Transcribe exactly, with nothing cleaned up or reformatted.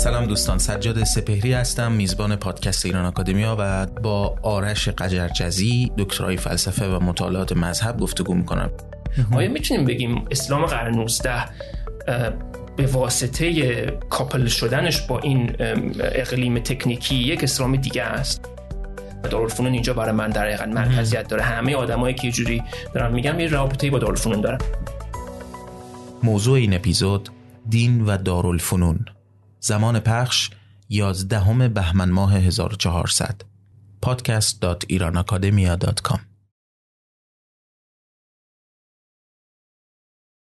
سلام دوستان، سجاد سپهری هستم، میزبان پادکست ایران آکادمیا و با آرش قجرجزی دکترای فلسفه و مطالعات مذهب گفتگو میکنم. آیا میتونیم بگیم اسلام قرن نوزدهم به واسطه کاپل شدنش با این اقلیم تکنیکی یک اسلام دیگه است؟ دارالفنون اینجا برای من در حقیقت مرکزیت داره. همه آدمایی که یه جوری دارن میگم یه رابطه‌ای با دارالفنون دارن. موضوع این اپیزود: دین و دارالفنون. زمان پخش یازدهم بهمن ماه هزار و چهارصد. پادکست دات ایران آکادمیا دات کام